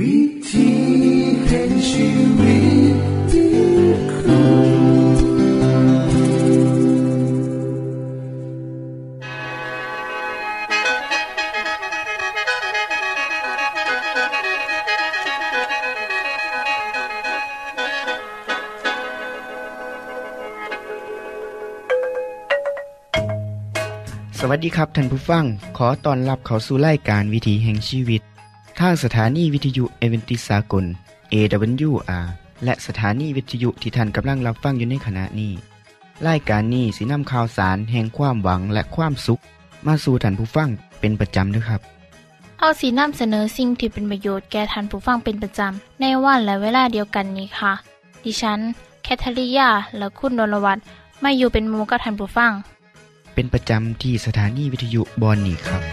วิธีแห่งชีวิตที่คุณสวัสดีครับท่านผู้ฟังขอต้อนรับเข้าสู่รายการวิถีแห่งชีวิตทางสถานีวิทยุเอเวนติสากล AWR และสถานีวิทยุที่ท่านกำลังรับฟังอยู่ในขณะนี้รายการนี้สินำข่าวสารแห่งความหวังและความสุขมาสู่ท่านผู้ฟังเป็นประจำด้วยครับเอาสินำเสนอสิ่งที่เป็นประโยชน์แก่ท่านผู้ฟังเป็นประจำในวันและเวลาเดียวกันนี้ค่ะดิฉันแคทริยาและคุณดลวัฒน์มาอยู่เป็นหมู่กับท่านผู้ฟังเป็นประจำที่สถานีวิทยุบอนนี่ครับ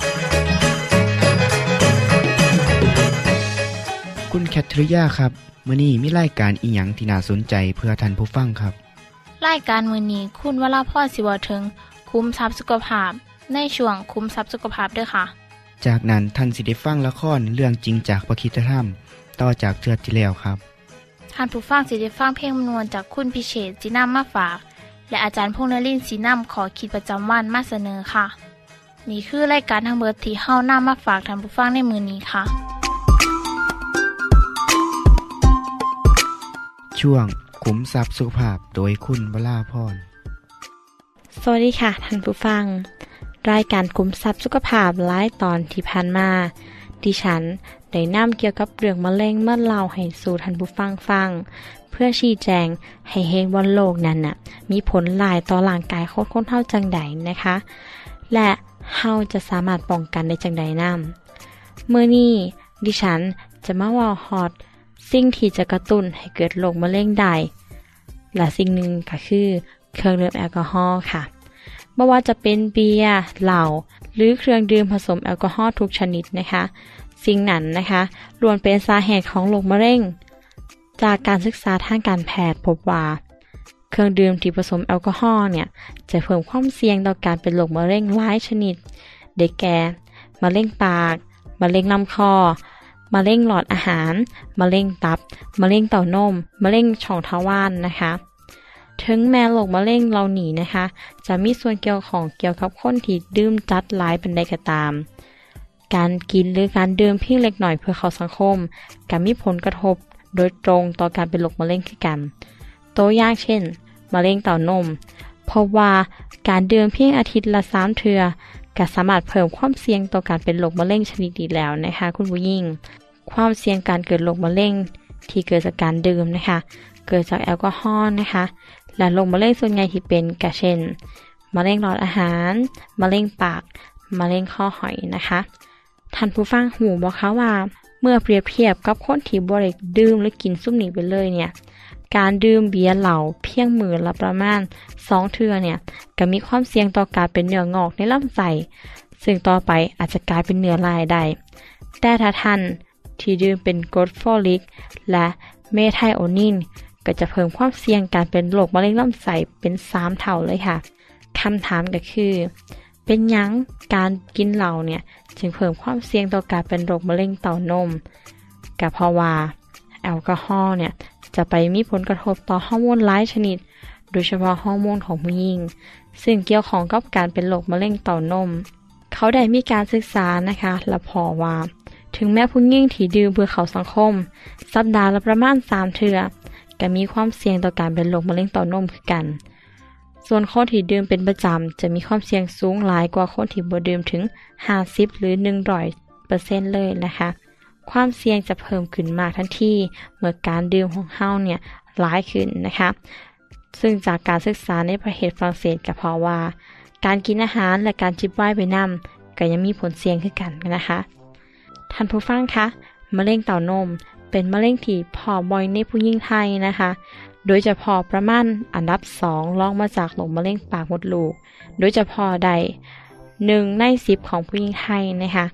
คุณแคทริยาครับมื้อนี้มีรายการอีหยังที่น่าสนใจเพื่อท่านผู้ฟังครับรายการมื้อนี้คุณวราพรสิวถึงคุ้มทรัพย์สุขภาพในช่วงคุ้มทรัพย์สุขภาพด้วยค่ะจากนั้นท่านสิได้ฟังละครเรื่องจริงจากพระคริสตธรรมต่อจากเทื่อที่แล้วครับท่านผู้ฟังสิได้ฟังเพลงมนวนจากคุณพิเชษฐ์จินำมาฝากและอาจารย์พงษ์นฤมลศรีนำขอขีดประจำวันมาเสนอค่ะนี่คือรายการทางเบอร์ที่เฮานำมาฝากท่านผู้ฟังในมื้อนี้ค่ะช่วงขุมทรัพย์สุขภาพโดยคุณวราพรสวัสดีค่ะท่านผู้ฟังรายการขุมทรัพย์สุขภาพหลายตอนที่ผ่านมาดิฉันได้นำเกี่ยวกับเรื่องมะเร็งมาเล่าให้สู่ท่านผู้ฟังฟังเพื่อชี้แจงให้เห็นว่าโรคนั้นน่ะมีผลหลายต่อร่างกายคนเฮาจังใดนะคะและเฮาจะสามารถป้องกันได้จังใดนำมื้อนี้ดิฉันจะมาเว้าฮอดสิ่งที่จะกระตุ้นให้เกิดโรคมะเร็งได้และสิ่งหนึ่งก็คือเครื่องดื่มแอลกอฮอล์ค่ะไม่ว่าจะเป็นเบียร์เหล้าหรือเครื่องดื่มผสมแอลกอฮอล์ทุกชนิดนะคะสิ่งนั้นนะคะล้วนเป็นสาเหตุของโรคมะเร็งจากการศึกษาทางการแพทย์พบว่าเครื่องดื่มที่ผสมแอลกอฮอล์เนี่ยจะเพิ่มความเสี่ยงต่อการเป็นโรคมะเร็งหลายชนิดได้แก่มะเร็งปากมะเร็งลำคอมะเร็งหลอดอาหารมะเร็งตับมะเร็งเต้านมมะเร็งช่องทวารนะคะถึงแม้โรคมะเร็งเหล่านี้นะคะจะมีส่วนเกี่ยวกับคนที่ดื่มจัดหลายเป็นใดก็ตามการกินหรือการดื่มเพียงเล็กน้อยเพื่อเข้าสังคมก็มีผลกระทบโดยตรงต่อการเป็นโรคมะเร็งขึ้นกันตัวอย่างเช่นมะเร็งเต้านมเพราะว่าการดื่มเพียงอาทิตย์ละ3เทื่อก็สามารถเพิ่มความเสี่ยงต่อการเป็นโรคมะเร็งชนิดนี้แล้วนะคะคุณผู้หญิงความเสี่ยงการเกิดโรคมะเร็งที่เกิดจากการดื่มนะคะเกิดจากแอลกอฮอล์นะคะและโรคมะเร็งส่วนใหญ่ที่เป็นก็เช่นมะเร็งหลอดอาหารมะเร็งปากมะเร็งคอหอยนะคะท่านผู้ฟังหูบอกเขาว่าเมื่อเปรียบเทียบกับคนที่บ่ได้ดื่มหรือกินซุ่มนี้ไปเลยเนี่ยการดื่มเบียร์เหล้าเพียงมื้อละประมาณ2เทื่อเนี่ยก็มีความเสี่ยงต่อการเป็นเนื้องอกในลำไส้ซึ่งต่อไปอาจจะกลายเป็นเนื้อลายได้แต่ถ้าท่านที่ดื่มเป็นกรดฟอลิกและเมไทโอนินก็จะเพิ่มความเสี่ยงการเป็นโรคมะเร็งลำไส้เป็น3เท่าเลยค่ะคำถามก็คือเป็นหยังการกินเหล้าเนี่ยจึงเพิ่มความเสี่ยงต่อการเป็นโรคมะเร็งเต้านมก็เพราะว่าแอลกอฮอล์เนี่ยจะไปมีผลกระทบต่อฮอร์โมนหลายชนิดโดยเฉพาะฮอร์โมนของผู้หญิงซึ่งเกี่ยวข้องกับการเป็นโรคมะเร็งเต้านมเขาได้มีการศึกษานะคะและพอว่าถึงแม้ผู้หญิงที่ดื่มเพื่อเข้าสังคมสัปดาห์ละประมาณ3เทื่อก็มีความเสี่ยงต่อการเป็นโรคมะเร็งเต้านมคือกันส่วนคนที่ดื่มเป็นประจำจะมีความเสี่ยงสูงหลายกว่าคนที่บ่ดื่มถึง50หรือ 100% เลยนะคะความเสี่ยงจะเพิ่มขึ้นมากทันทีเมื่อการดื่มของเฮาเนี่ยหลายขึ้นนะคะซึ่งจากการศึกษาในประเทศฝรั่งเศสก็เพราะว่าการกินอาหารและการจิบไวน์ไปนำก็ยังมีผลเสี่ยงคือกันนะคะท่านผู้ฟังคะมะเร็งเต้านมเป็นมะเร็งที่พบบ่อยในผู้หญิงไทยนะคะโดยเฉพาะประมาณอันดับ2รองมาจากโรคมะเร็งปากมดลูกโดยเฉพาะได้1ใน10ของผู้หญิงไทยนะคะ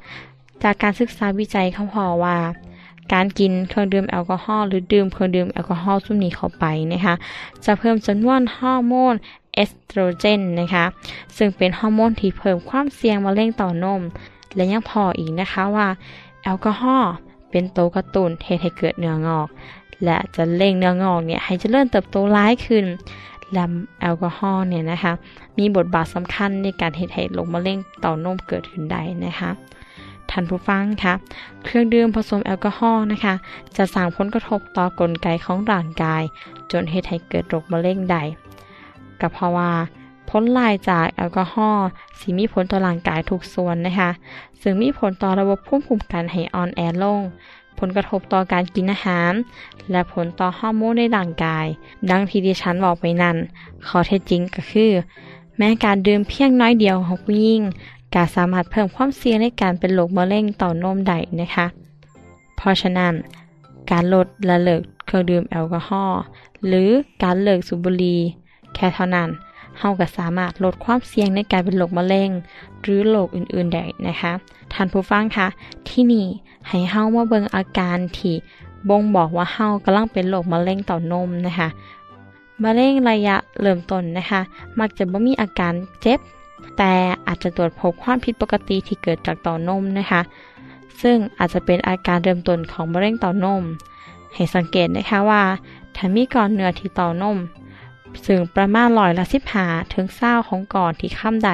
จากการศึกษาวิจัยเขาพอว่าการกินเครื่องดื่มแอลกอฮอล์หรือดื่มเครื่องดื่มแอลกอฮอล์ซุ่มนี้เข้าไปนะคะจะเพิ่มจำนวนฮอร์โมนเอสโตรเจนนะคะซึ่งเป็นฮอร์โมนที่เพิ่มความเสี่ยงมะเร็งเต้านมและยังพออีกนะคะว่าแอลกอฮอล์ เป็นโตกระตุนเหตุให้เกิดเนื้องอกและจะเร่งเนื้องอกเนี่ยให้เจริญเติบโตร้ายขึ้นและแอลกอฮอล์เนี่ยนะคะมีบทบาทสำคัญในการเหตุให้โรคมะเร็งเต้านมเกิดขึ้นได้นะคะท่านผู้ฟังคะเครื่องดื่มผสมแอลกอฮอล์นะคะจะสร้างผลกระทบต่อกลไกของร่างกายจนเหตุให้เกิดโรคมะเร็งได้ก็เพราะว่าผลลายจากแอลกอฮอล์สิมีผลต่อร่างกายทุกส่วนนะคะซึ่งมีผลต่อระบบภูมิคุ้มกันให้อ่อนแอลงผลกระทบต่อการกินอาหารและผลต่อฮอร์โมนในร่างกายดังที่ดิฉันบอกไปนั้นข้อเท็จจริงก็คือแม้การดื่มเพียงน้อยเดียวของผู้หญิงก็สามารถเพิ่มความเสี่ยงในการเป็นโรคมะเร็งเต้านมได้นะคะเพราะฉะนั้นการลดละเลิกเครื่องดื่มแอลกอฮอล์หรือการเลิกสูบบุหรี่แค่เท่านั้นเราก็สามารถลดความเสี่ยงในการเป็นโรคมะเร็งหรือโรคอื่นๆได้นะคะท่านผู้ฟังคะที่นี่ให้เฮามาเบิ่งอาการที่บ่งบอกว่าเฮากำลังเป็นโรคมะเร็งเต้านมนะคะมะเร็งระยะเริ่มต้นนะคะมักจะบ่มีอาการเจ็บแต่อาจจะตรวจพบความผิดปกติที่เกิดจากเต้านมนะคะซึ่งอาจจะเป็นอาการเริ่มต้นของมะเร็งเต้านมให้สังเกตนะคะว่าถ้ามีก้อนเนื้อที่เต้านมซึ่งประมาณ15%ถึง20%ของก่อนที่ข้ามใด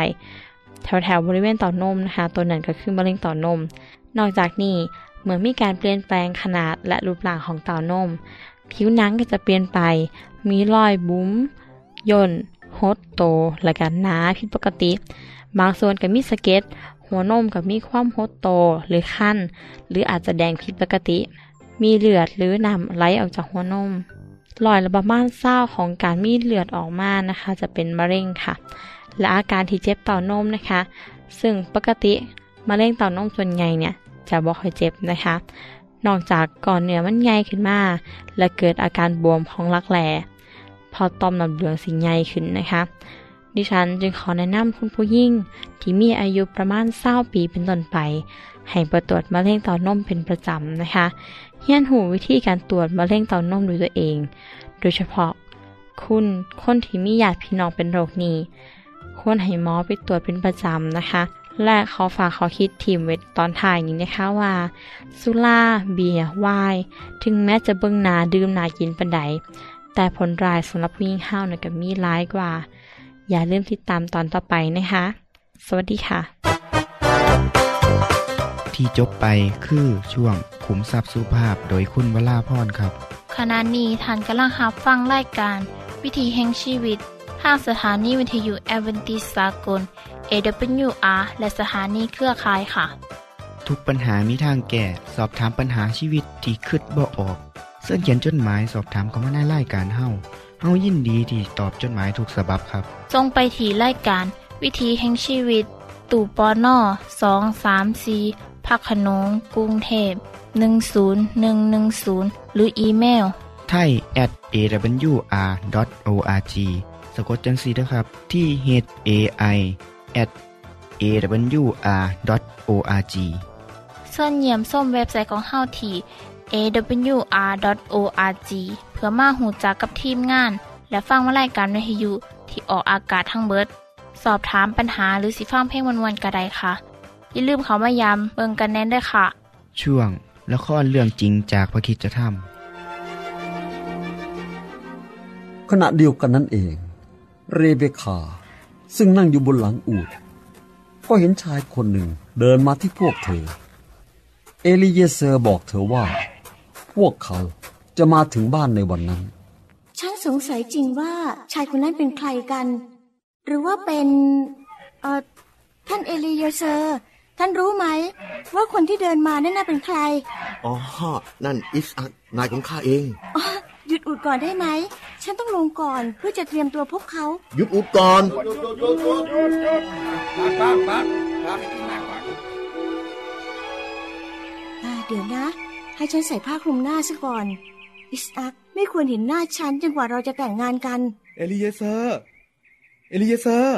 แถวบริเวณเต้านมนะคะตัวนั้นก็คือมะเร็งเต้านมนอกจากนี้เมื่อมีการเปลี่ยนแปลงขนาดและรูปร่างของเต้านมผิวหนังก็จะเปลี่ยนไปมีรอยบุ๋มย่นหดโตและก็หนาผิดปกติบางส่วนก็มีสะเก็ดหัวนมก็มีความหดโตหรือคันหรืออาจจะแดงผิดปกติมีเลือดหรือน้ำไหลออกจากหัวนมรอยระบำม่านเศร้าของการมีเลือดออกมานะคะจะเป็นมะเร็งค่ะและอาการที่เจ็บเต้านมนะคะซึ่งปกติมะเร็งเต้านมส่วนใหญ่เนี่ยจะบ่ค่อยเจ็บนะคะนอกจากก่อนเนื้อมันใหญ่ขึ้นมาและเกิดอาการบวมของรักแร้พอต่อมน้ำเหลืองสิใหญ่ขึ้นนะคะดิฉันจึงขอแนะนำคุณผู้หญิงที่มีอายุประมาณ20 ปีเป็นต้นไปให้ไปตรวจมะเร็งเต้านมเป็นประจำนะคะเรียนรู้วิธีการตรวจมะเร็งเต้านมด้วยตัวเองโดยเฉพาะคุณคนที่มีญาติพี่น้องเป็นโรคนี้ควรให้หมอไปตรวจเป็นประจำนะคะและขอฝากขอคิดทีมเวทตอนท้ายนี้นะคะว่าสุราเบียร์ไวน์ถึงแม้จะเบิ่งหน้าดื่มหน้ากินปานใดแต่ผลร้ายสำหรับผู้หญิงเฮาน่ะก็มีหลายกว่าอย่าลืมติดตามตอนต่อไปนะคะสวัสดีค่ะที่จบไปคือช่วงขุมทรัพย์สุภาพโดยคุณวราพรครับขณะนี้ท่านกำลังรับฟังรายการวิถีแห่งชีวิตทางสถานีวิทยุแอดเวนทิสต์สากล AWR และสถานีเครือข่ายค่ะทุกปัญหามีทางแก้สอบถามปัญหาชีวิตที่คิดบ่ออกเสิร์ชเขียนจดหมายสอบถามเข้ามาในรายการเฮายินดีที่ตอบจดหมายทุกฉบับครับส่งไปที่รายการวิถีแห่งชีวิตตู้ปน234พักขนงกรุงเทพ10110หรืออีเมล thai@awr.org สะกดจังซี่นะครับที่ thai@awr.org ส่วนเยี่ยมส้มเว็บไซต์ของเฮาที่ awr.org เพื่อมาหูจักกับทีมงานและฟังวารายการวิทยุที่ออกอากาศทั้งเบิดสอบถามปัญหาหรือสิฟังเพลงม่วนๆก็ได้ค่ะอย่าลืมเขามายามเบิ่งกันแน่นด้วยค่ะช่วงละครเรื่องจริงจากพระคริสตธรรมขณะเดียวกันนั่นเองเรเบคาซึ่งนั่งอยู่บนหลังอูฐก็เห็นชายคนหนึ่งเดินมาที่พวกเธอเอลีเยเซอร์บอกเธอว่าพวกเขาจะมาถึงบ้านในวันนั้นฉันสงสัยจริงว่าชายคนนั้นเป็นใครกันหรือว่าเป็นท่านเอลีเยเซอร์ท่านรู้ไหมว่าคนที่เดินมานั่นเป็นใครอ๋อนั่นอิสอักนายของข้าเองอ๋อหยุดอุดก่อนได้ไหมฉันต้องลงก่อนเพื่อจะเตรียมตัวพบเขาหยุดอุดก่อนเดี๋ยวนะให้ฉันใส่ผ้าคลุมหน้าซะก่อนอิสอักไม่ควรเห็นหน้าฉันจนกว่าเราจะแต่งงานกันเอลีเยเซอร์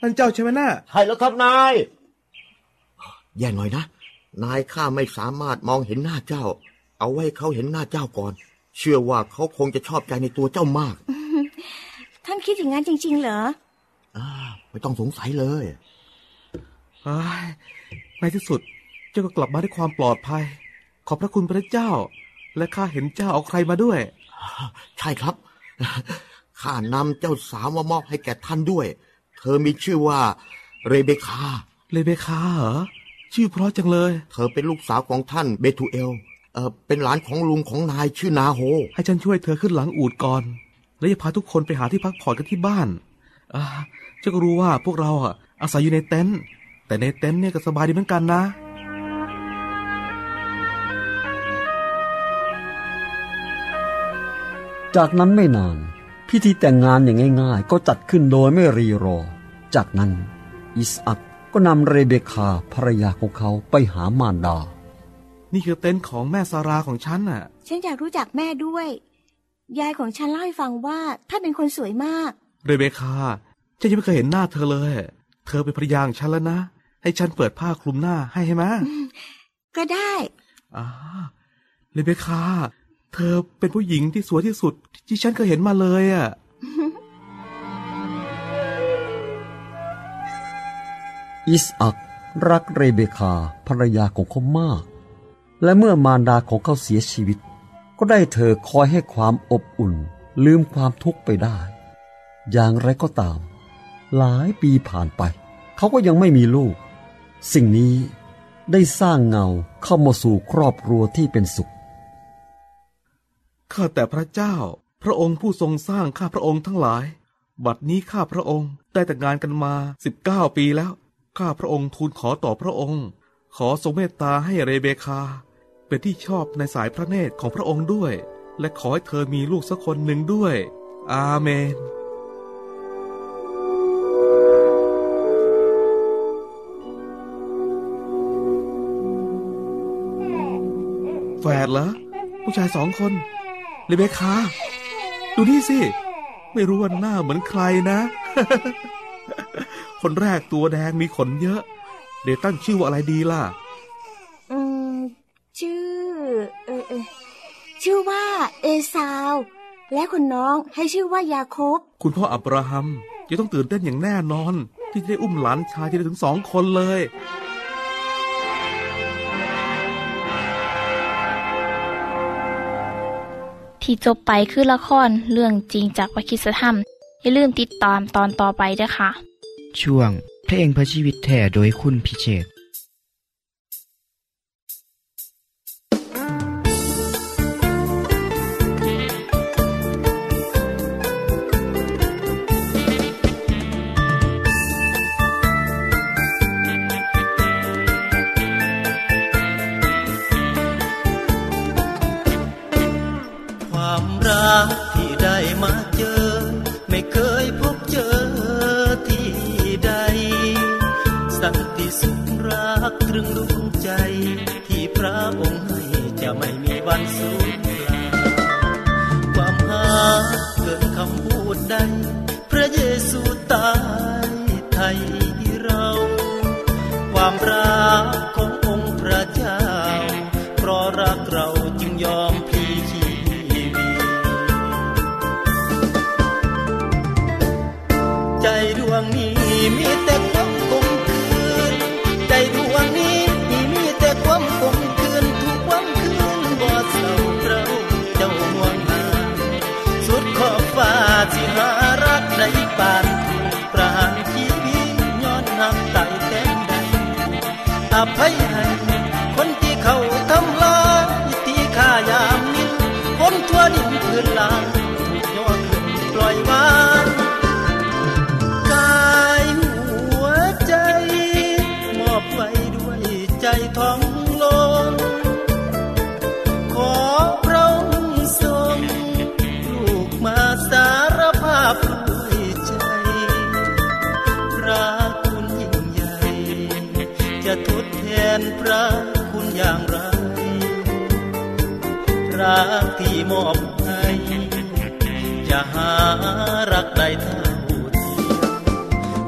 ท่านเจ้าใช่ไหมนะใช่แล้วครับนายแย่หน่อยนะนายข้าไม่สามารถมองเห็นหน้าเจ้าเอาไว้เขาเห็นหน้าเจ้าก่อนเชื่อว่าเขาคงจะชอบใจในตัวเจ้ามากท่านคิดอย่างนั้นจริงๆเหรอไม่ต้องสงสัยเลยในที่สุดเจ้าก็กลับมาด้วยความปลอดภัย ขอบพระคุณพระเจ้าและข้าเห็นเจ้าเอาใครมาด้วยใช่ครับข้านำเจ้าสาวมามอบให้แก่ท่านด้วยเธอมีชื่อว่าเรเบคาเหรอชื่อเพราะจังเลยเธอเป็นลูกสาวของท่านเบทูเอลเป็นหลานของลุงของนายชื่อนาโฮให้ฉันช่วยเธอขึ้นหลังอูฐก่อนแล้วจะพาทุกคนไปหาที่พักผ่อนกันที่บ้านเจ้าก็รู้ว่าพวกเราอาศัยอยู่ในเต็นท์แต่ในเต็นท์เนี่ยก็สบายดีเหมือนกันนะจากนั้นไม่นานพิธีแต่งงานอย่างง่ายๆก็จัดขึ้นโดยไม่รีรอจากนั้นอิสอัคก็นำเรเบคาภรรยาของเขาไปหามารดานี่คือเต็นท์ของแม่ซาราของฉันน่ะฉันอยากรู้จักแม่ด้วยยายของฉันเล่าให้ฟังว่าท่านเป็นคนสวยมากเรเบคาฉันยังไม่เคยเห็นหน้าเธอเลยเธอเป็นภรรยาของฉันแล้วนะให้ฉันเปิดผ้าคลุมหน้าให้ไหมก็ได้เรเบคาเธอเป็นผู้หญิงที่สวยที่สุดที่ฉันเคยเห็นมาเลยอิสอัครักเรเบคาภรรยาของเขามากและเมื่อมารดาของเขาเสียชีวิตก็ได้เธอคอยให้ความอบอุ่นลืมความทุกข์ไปได้อย่างไรก็ตามหลายปีผ่านไปเขาก็ยังไม่มีลูกสิ่งนี้ได้สร้างเงาเข้ามาสู่ครอบครัวที่เป็นสุขข้าแต่พระเจ้าพระองค์ผู้ทรงสร้างข้าพระองค์ทั้งหลายบัดนี้ข้าพระองค์ได้แต่งงานกันมา19 ปีแล้วข้าพระองค์ทูลขอต่อพระองค์ขอทรงเมตตาให้เรเบคาเป็นที่ชอบในสายพระเนตรของพระองค์ด้วยและขอให้เธอมีลูกสักคนหนึ่งด้วยอาเมนแฝดเหรอผู้ชาย2 คนเรเบคาดูนี่สิไม่รู้ว่าหน้าเหมือนใครนะ คนแรกตัวแดงมีขนเยอะเดี๋ยวตั้งชื่อว่าอะไรดีล่ะชื่อว่าเอซาวและคนน้องให้ชื่อว่ายาโคบคุณพ่ออับราฮัมจะต้องตื่นเต้นอย่างแน่นอนที่จะได้อุ้มหลานชายที่ได้ถึง2 คนเลยที่จบไปคือละครเรื่องจริงจากวคิสธรรมอย่าลืมติดตามตอนต่อไปด้วยค่ะช่วงเพลงพระชีวิตแท้โดยคุณพิเชษฐ์ที่ได้มาเจอไม่เคยพบเจอที่ใดสันติสุขรักตรึงดวงใจที่พระองค์ให้จะไม่มีวันสูญเปล่าความหาเกินคำพูดใดพระเยซูตายไถ่เราความรักขององค์พระเจ้าเพราะรักเราจึงยอมใจดวงนี้มีแต่ความคงคืนใจดวงนี้มีแต่ความคงคืนทุกความคืนบ่เศร้าเราเจ้าห่วงหาสุดขอบฟ้าสิหารักใดปานถูกประหารชีวิตย้อนหักตายแท้ใดอภัยให้คนที่เขาทำลายที่ฆ่ายามนี้คนทั่วดินพื้นลางถูกยอดขึ้นปล่อยวางใจท้องลมขอพระองค์ทรงลูกมาสารภาพด้วยใจพระคุณยิ่งใหญ่จะทดแทนพระคุณอย่างไรรักที่มอบให้จะหารักใดเท่าที่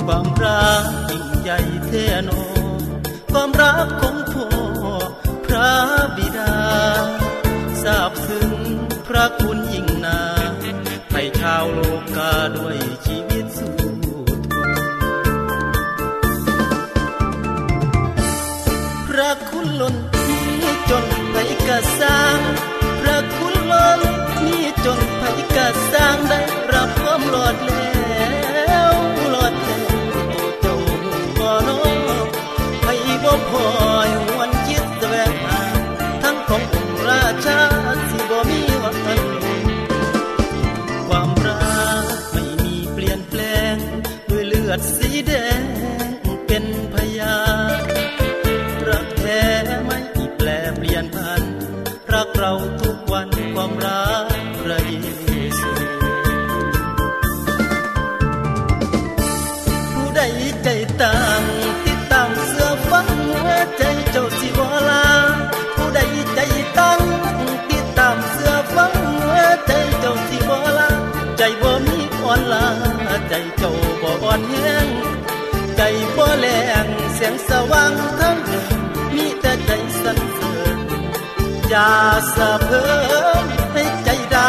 ความรักยิ่งใหญ่แท้นอความรักของพ่อพระบิดาทราบถึงพระคุณยิ่งนาให้ชาวโลกาด้วยชีวิตสู้ทนพระคุณล้นที่จนไปไกล ชาติสิบ่มีวันความรักไม่มีเปลี่ยนแปลงด้วยเลือดสีแดงเป็นพยานรักแท้ไม่แปรเปลี่ยนพันรักเราทุกวันความรักไรสุดผู้ใดใจต่างติดตามเสื้อฟังหัวใจเจ้าสิบ่ลาผู้ใดใจต่างติดตามเสื้อฟังหัวใจเจ้าสิบ่ลาใจบ่มีอ่อนลาใจเจ้าบ่อ่อนแห้งใจบ่แหลงเสียงสว่างทั้งมีแต่ใจสั่นเสริญอย่าสะเพริงให้ใจดา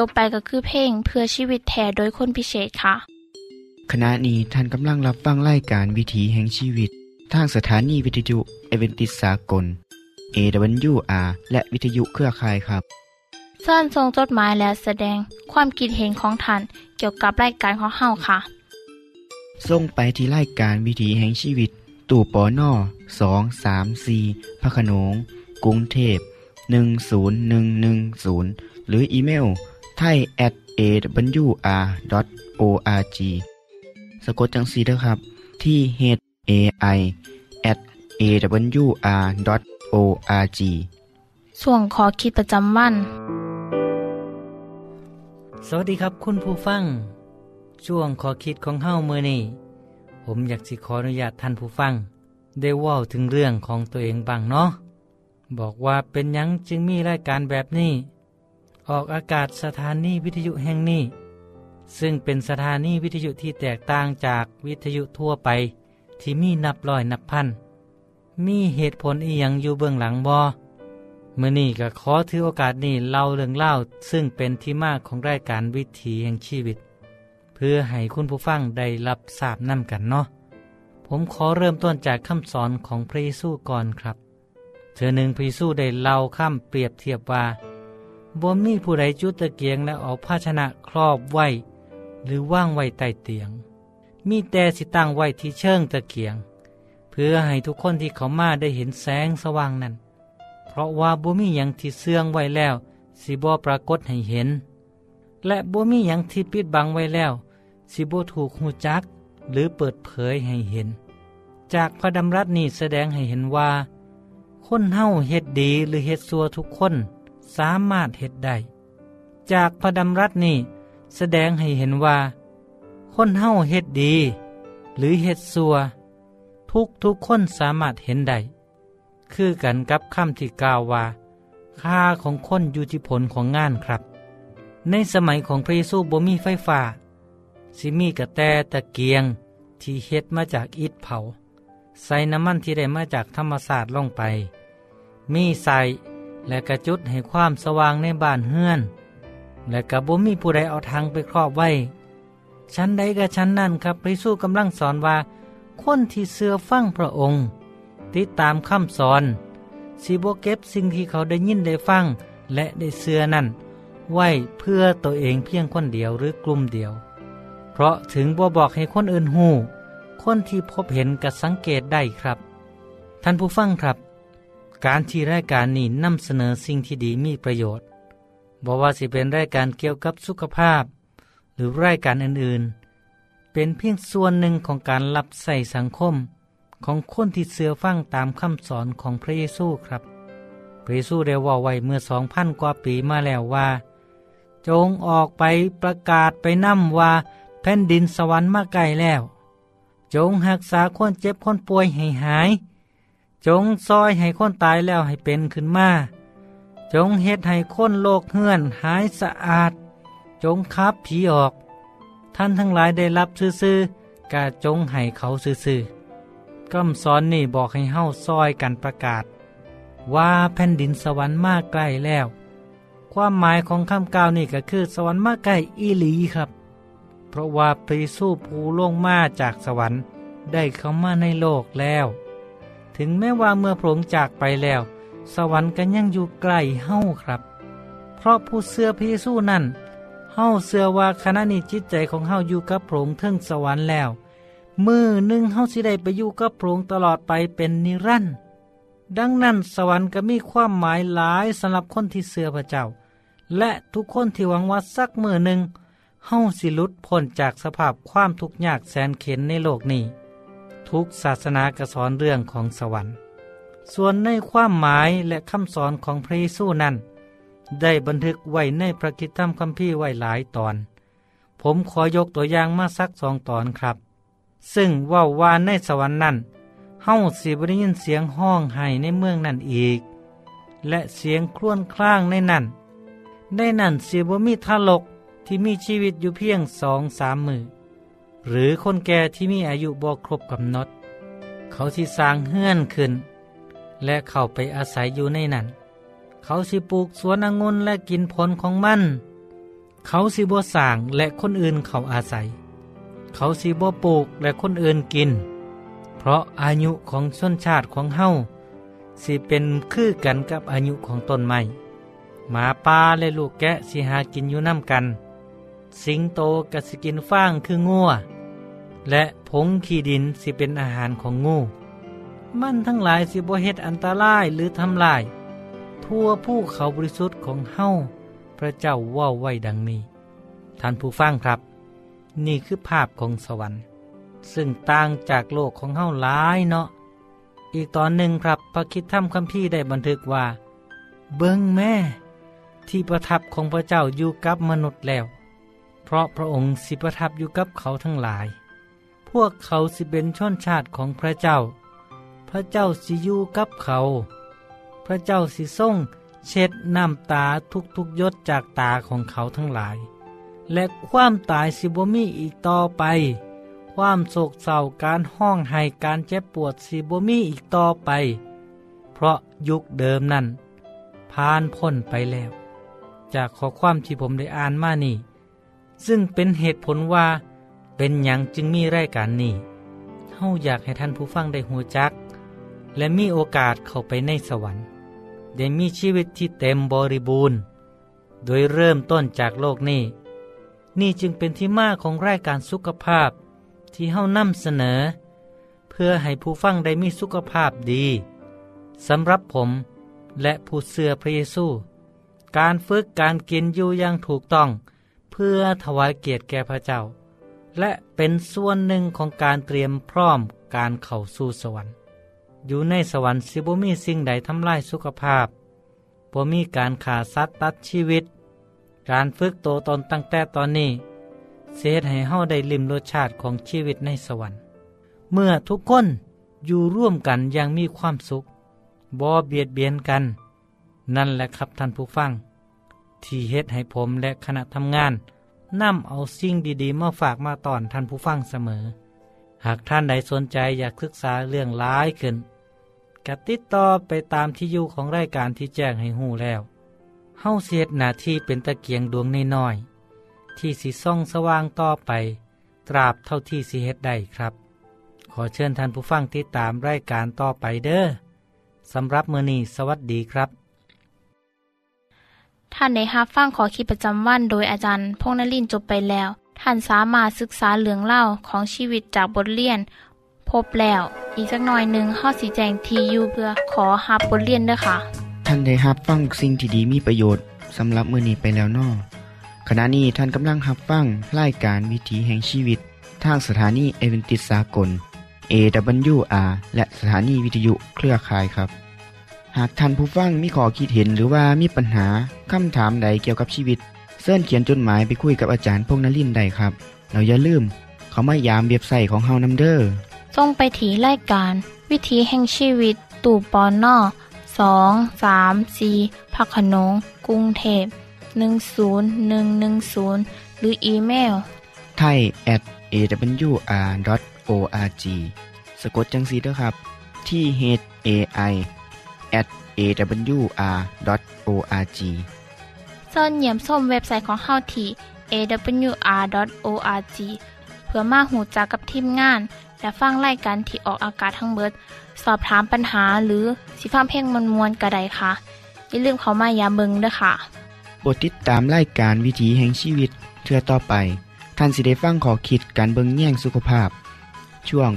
จบไปก็คือเพลงเพื่อชีวิตแท้โดยคนพิเศษค่ะขณะนี้ท่านกำลังรับฟังรายการวิถีแห่งชีวิตทางสถานีวิทยุเอเวนติสากล AWR และวิทยุเครือข่ายครับเชิญส่งจดหมายและแสดงความคิดเห็นของท่านเกี่ยวกับรายการของเฮาค่ะส่งไปที่รายการวิถีแห่งชีวิตตู้ปน234พระโขนงกรุงเทพ10110หรืออีเมลthai@awr.org สะกดจังสีนะครับที่ thai@awr.org ส่วนขอคิดประจำวันสวัสดีครับคุณผู้ฟังช่วงขอคิดของเฮ้าเมื่อนี้ผมอยากสิขออนุญาตท่านผู้ฟังได้เว้าถึงเรื่องของตัวเองบ้างเนาะ บอกว่าเป็นหยังจึงมีรายการแบบนี้ออกอากาศสถานีวิทยุแห่งนี้ซึ่งเป็นสถานีวิทยุที่แตกต่างจากวิทยุทั่วไปที่มีนับร้อยนับพันมีเหตุผลอีหยังอยู่เบื้องหลังบ่มื้อนี้ก็ขอถือโอกาสนี้เล่าเรื่องเล่าซึ่งเป็นที่มาของรายการวิถีแห่งชีวิตเพื่อให้คุณผู้ฟังได้รับทราบนำกันเนาะผมขอเริ่มต้นจากคำสอนของพระเยซูก่อนครับเธอหนึ่งพระเยซูได้เล่าข้ามเปรียบเทียบว่าบ่มีผู้ใดจุดตะเกียงและเอาภาชนะครอบไว้หรือว่างไว้ใต้เตียงมีแต่สิตั้งไว้ที่เชิงตะเกียงเพื่อให้ทุกคนที่เขามาได้เห็นแสงสว่างนั้นเพราะว่าบ่มีหยังที่เสื่องไว้แล้วสิบ่ปรากฏให้เห็นและบ่มีหยังที่ปิดบังไว้แล้วสิบ่ถูกฮู้จักหรือเปิดเผยให้เห็นจากพระดำรัสนี้แสดงให้เห็นว่าคนเฮาเฮ็ดดีหรือเฮ็ดชั่วทุกคนสามารถเฮ็ดได้จากพระดำรัสนี้แสดงให้เห็นว่าคนเฮาเฮ็ดดีหรือเฮ็ดชั่วทุกคนสามารถเห็นได้คือกันกับคำที่กล่าวว่าค่าของคนอยู่ที่ผลของงานครับในสมัยของพระเยซูบ่มีไฟฟ้าสิมีกระแตตะเกียงที่เฮ็ดมาจากอิฐเผาใส่น้ำมันที่ได้มาจากธรรมศาสตร์ลงไปมีใส่และกระจุดให้ความสว่างในบ้านเฮือนและกระบ่มีผู้ใดเอาทางไปครอบไว้ชั้นใดกับชั้นนั้นครับพระเยซูกำลังสอนว่าคนที่เชื่อฟังพระองค์ติดตามคำสอนสิบ่เก็บสิ่งที่เขาได้ยินได้ฟังและได้เชื่อนั่นไว้เพื่อตัวเองเพียงคนเดียวหรือกลุ่มเดียวเพราะถึงบ่บอกให้คนอื่นฮู้คนที่พบเห็นก็สังเกตได้ครับท่านผู้ฟังครับการที่รายการนี้นำเสนอสิ่งที่ดีมีประโยชน์บ่ว่าสิเป็นรายการเกี่ยวกับสุขภาพหรือรายการอื่นๆเป็นเพียงส่วนหนึ่งของการรับใส่สังคมของคนที่เชื่อฟังตามคำสอนของพระเยซูครับพระเยซูได้ว่าไว้เมื่อ 2,000 กว่าปีมาแล้วว่าจงออกไปประกาศไปนำว่าแผ่นดินสวรรค์มาใกล้แล้วจงรักษาคนเจ็บคนป่วยให้หายจงซอยให้คนตายแล้วให้เป็นขึ้นมาจงเฮ็ดให้คนโลกเฮือนหายสะอาดจงขับผีออกท่านทั้งหลายได้รับซื่อๆกะจงให้เขาซื่อๆคำสอนนี่บอกให้เฮาซอยกันประกาศว่าแผ่นดินสวรรค์มาใกล้แล้วความหมายของคำกล่าวนี่ก็คือสวรรค์มาใกล้อีหลีครับเพราะว่าพระเยซูผู้ลงมาจากสวรรค์ได้เข้ามาในโลกแล้วถึงแม้ว่าเมื่อพระองค์จากไปแล้วสวรรค์ก็ยังอยู่ใกล้เฮาครับเพราะผู้เชื่อพระเยซูนั้นเฮาเชื่อว่าขณะนี้จิตใจของเฮาอยู่กับพระองค์ถึงสวรรค์แล้วมื้อนึงเฮาสิได้ไปอยู่กับพระองค์ตลอดไปเป็นนิรันดร์ดังนั้นสวรรค์ก็มีความหมายหลายสำหรับคนที่เชื่อพระเจ้าและทุกคนที่หวังว่าสักมื้อนึงเฮาสิหลุดพ้นจากสภาพความทุกข์ยากแสนเข็ญในโลกนี้ทุกศาสนากสอนเรื่องของสวรรค์ส่วนในความหมายและคำสอนของพระเยซูนั้นได้บันทึกไว้ในพระกิตติธรรมคัมภีร์ไว้หลายตอนผมขอยกตัวอย่างมาสัก2 ตอนครับซึ่งว่าในสวรรค์นั้นเฮาสิบ่ได้ยินเสียงห้องไห้ในเมืองนั้นอีกและเสียงครวญครางในนั้นสิบ่มีทารกที่มีชีวิตอยู่เพียง 2-3 มื้อหรือคนแก่ที่มีอายุบ่ครบกำหนดเขาสิสร้างเฮือนขึ้นและเข้าไปอาศัยอยู่ในนั้นเขาสิปลูกสวนองุ่นและกินผลของมันเขาสิบ่สร้างและคนอื่นเขาอาศัยเขาสิบ่ปลูกและคนอื่นกินเพราะอายุของชนชาติของเฮาสิเป็นคือกันกับอายุของต้นไม้หมาป่าและลูกแกะสิหากินอยู่นำกันสิงโตก็สิกินฟางคืองัวและผงขี้ดินสิเป็นอาหารของงูมันทั้งหลายสิบ่เฮ็ดอันตรายหรือทำลายทั่วผู้เขาบริสุทธิ์ของเฮาพระเจ้าว่าไว้ดังนี้ท่านผู้ฟังครับนี่คือภาพของสวรรค์ซึ่งต่างจากโลกของเฮาหลายเนาะอีกตอนหนึ่งครับพระคิดธรรมคัมภีร์ได้บันทึกว่าเบิ่งแม่ที่ประทับของพระเจ้าอยู่กับมนุษย์แล้วเพราะพระองค์สิประทับอยู่กับเขาทั้งหลายพวกเขาสิเป็นชนชาติของพระเจ้าพระเจ้าสิอยู่กับเขา พระเจ้าสิทรงเช็ดน้ำตาทุกๆหยดจากตาของเขาทั้งหลายและความตายสิบ่มีอีกต่อไปความโศกเศร้าการห้องไห้การเจ็บปวดสิบ่มีอีกต่อไปเพราะยุคเดิมนั้นผ่านพ้นไปแล้วจากข้อความที่ผมได้อ่านมานี่ซึ่งเป็นเหตุผลว่าเป็นหยังจึงมีรายการนี้เฮาอยากให้ท่านผู้ฟังได้ฮู้จักและมีโอกาสเข้าไปในสวรรค์ได้มีชีวิตที่เต็มบริบูรณ์โดยเริ่มต้นจากโลกนี้นี่จึงเป็นที่มาของรายการสุขภาพที่เฮานำเสนอเพื่อให้ผู้ฟังได้มีสุขภาพดีสำหรับผมและผู้เชื่อพระเยซูการฝึกการกินอยู่อย่างถูกต้องเพื่อถวายเกียรติแก่พระเจ้าและเป็นส่วนหนึ่งของการเตรียมพร้อมการเข้าสู่สวรรค์อยู่ในสวรรค์สิบ่มีสิ่งใดทำลายสุขภาพบ่มีการฆ่าสัตว์ตัดชีวิตการฝึกโตตนตั้งแต่ตอนนี้เสด็จให้เฮาได้ลิ้มรสชาติของชีวิตในสวรรค์เมื่อทุกคนอยู่ร่วมกันอย่างมีความสุขบ่เบียดเบียนกันนั่นแหละครับท่านผู้ฟังที่เฮ็ดให้ผมและคณะทำงานนำเอาสิ่งดีๆมาฝากมาตอนท่านผู้ฟังเสมอหากท่านใดสนใจอยากศึกษาเรื่องหลายขึ้นก็ติดต่อไปตามที่อยู่ของรายการที่แจ้งให้ฮู้แล้วเฮาเฮ็ดหน้าที่เป็นตะเกียงดวงน้อยๆที่สิส่องสว่างต่อไปตราบเท่าที่สิเฮ็ดได้ครับขอเชิญท่านผู้ฟังติดตามรายการต่อไปเด้อสำหรับมื้อนี้สวัสดีครับท่านได้รับฟังขอคิดประจำวันโดยอาจารย์พงษ์นฤมย์จบไปแล้วท่านสามารถศึกษาเรื่องเล่าของชีวิตจากบทเรียนพบแล้วอีกสักหน่อยนึงเฮาสิแจงที่อยู่เพื่อขอรับบทเรียนเด้อค่ะท่านได้รับฟังสิ่งที่ดีมีประโยชน์สำหรับมื้อนี้ไปแล้วน้อขณะนี้ท่านกำลังรับฟังรายการวิถีแห่งชีวิตทางสถานีเอเวนติสากล AWR และสถานีวิทยุเครือข่ายครับหากท่านผู้ฟังมีข้อคิดเห็นหรือว่ามีปัญหาคำถามใดเกี่ยวกับชีวิตเชิญเขียนจดหมายไปคุยกับอาจารย์พงษ์นฤมย์ได้ครับเราอย่าลืมเขามายามเว็บไซต์ของเฮานำเด้อส่งไปที่รายการวิถีแห่งชีวิตตู่ปอนนอ234 พักขนงกรุงเทพ10110หรืออีเมล thai@awr.org สะกดจังซี่เด้อครับที่ thai@awr.org เชิญเยี่ยมชมเว็บไซต์ของเฮาที่ awr.org เพื่อมาฮู้จักกับทีมงานและฟังรายการที่ออกอากาศทั้งเบิดสอบถามปัญหาหรือสิฟ้าเพ่งมวลๆก็ได้ค่ะอย่าลืมเข้ามาอย่าเบิ่งเด้อค่ะบทติดตามรายการวิถีแห่งชีวิตเทื่อต่อไปท่านสิได้ฟังข้อคิดการเบิ่งแย่งสุขภาพช่วง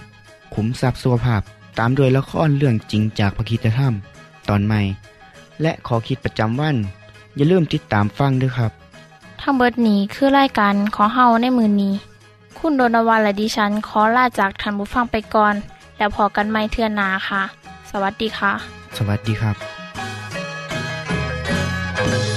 ขุมทรัพย์สุขภาพตามโดยละครเรื่องจริงจากพระคริสตธรรมตอนใหม่และข้อคิดประจำวันอย่าลืมติดตามฟังด้วยครับทั้งเบิดนี้คือรายการขอเฮาในมื้อนี้คุณโดนวันและดิฉันขอลาจากท่านผู้ฟังไปก่อนแล้วพอกันใหม่เทื่อหน้าค่ะสวัสดีค่ะสวัสดีครับ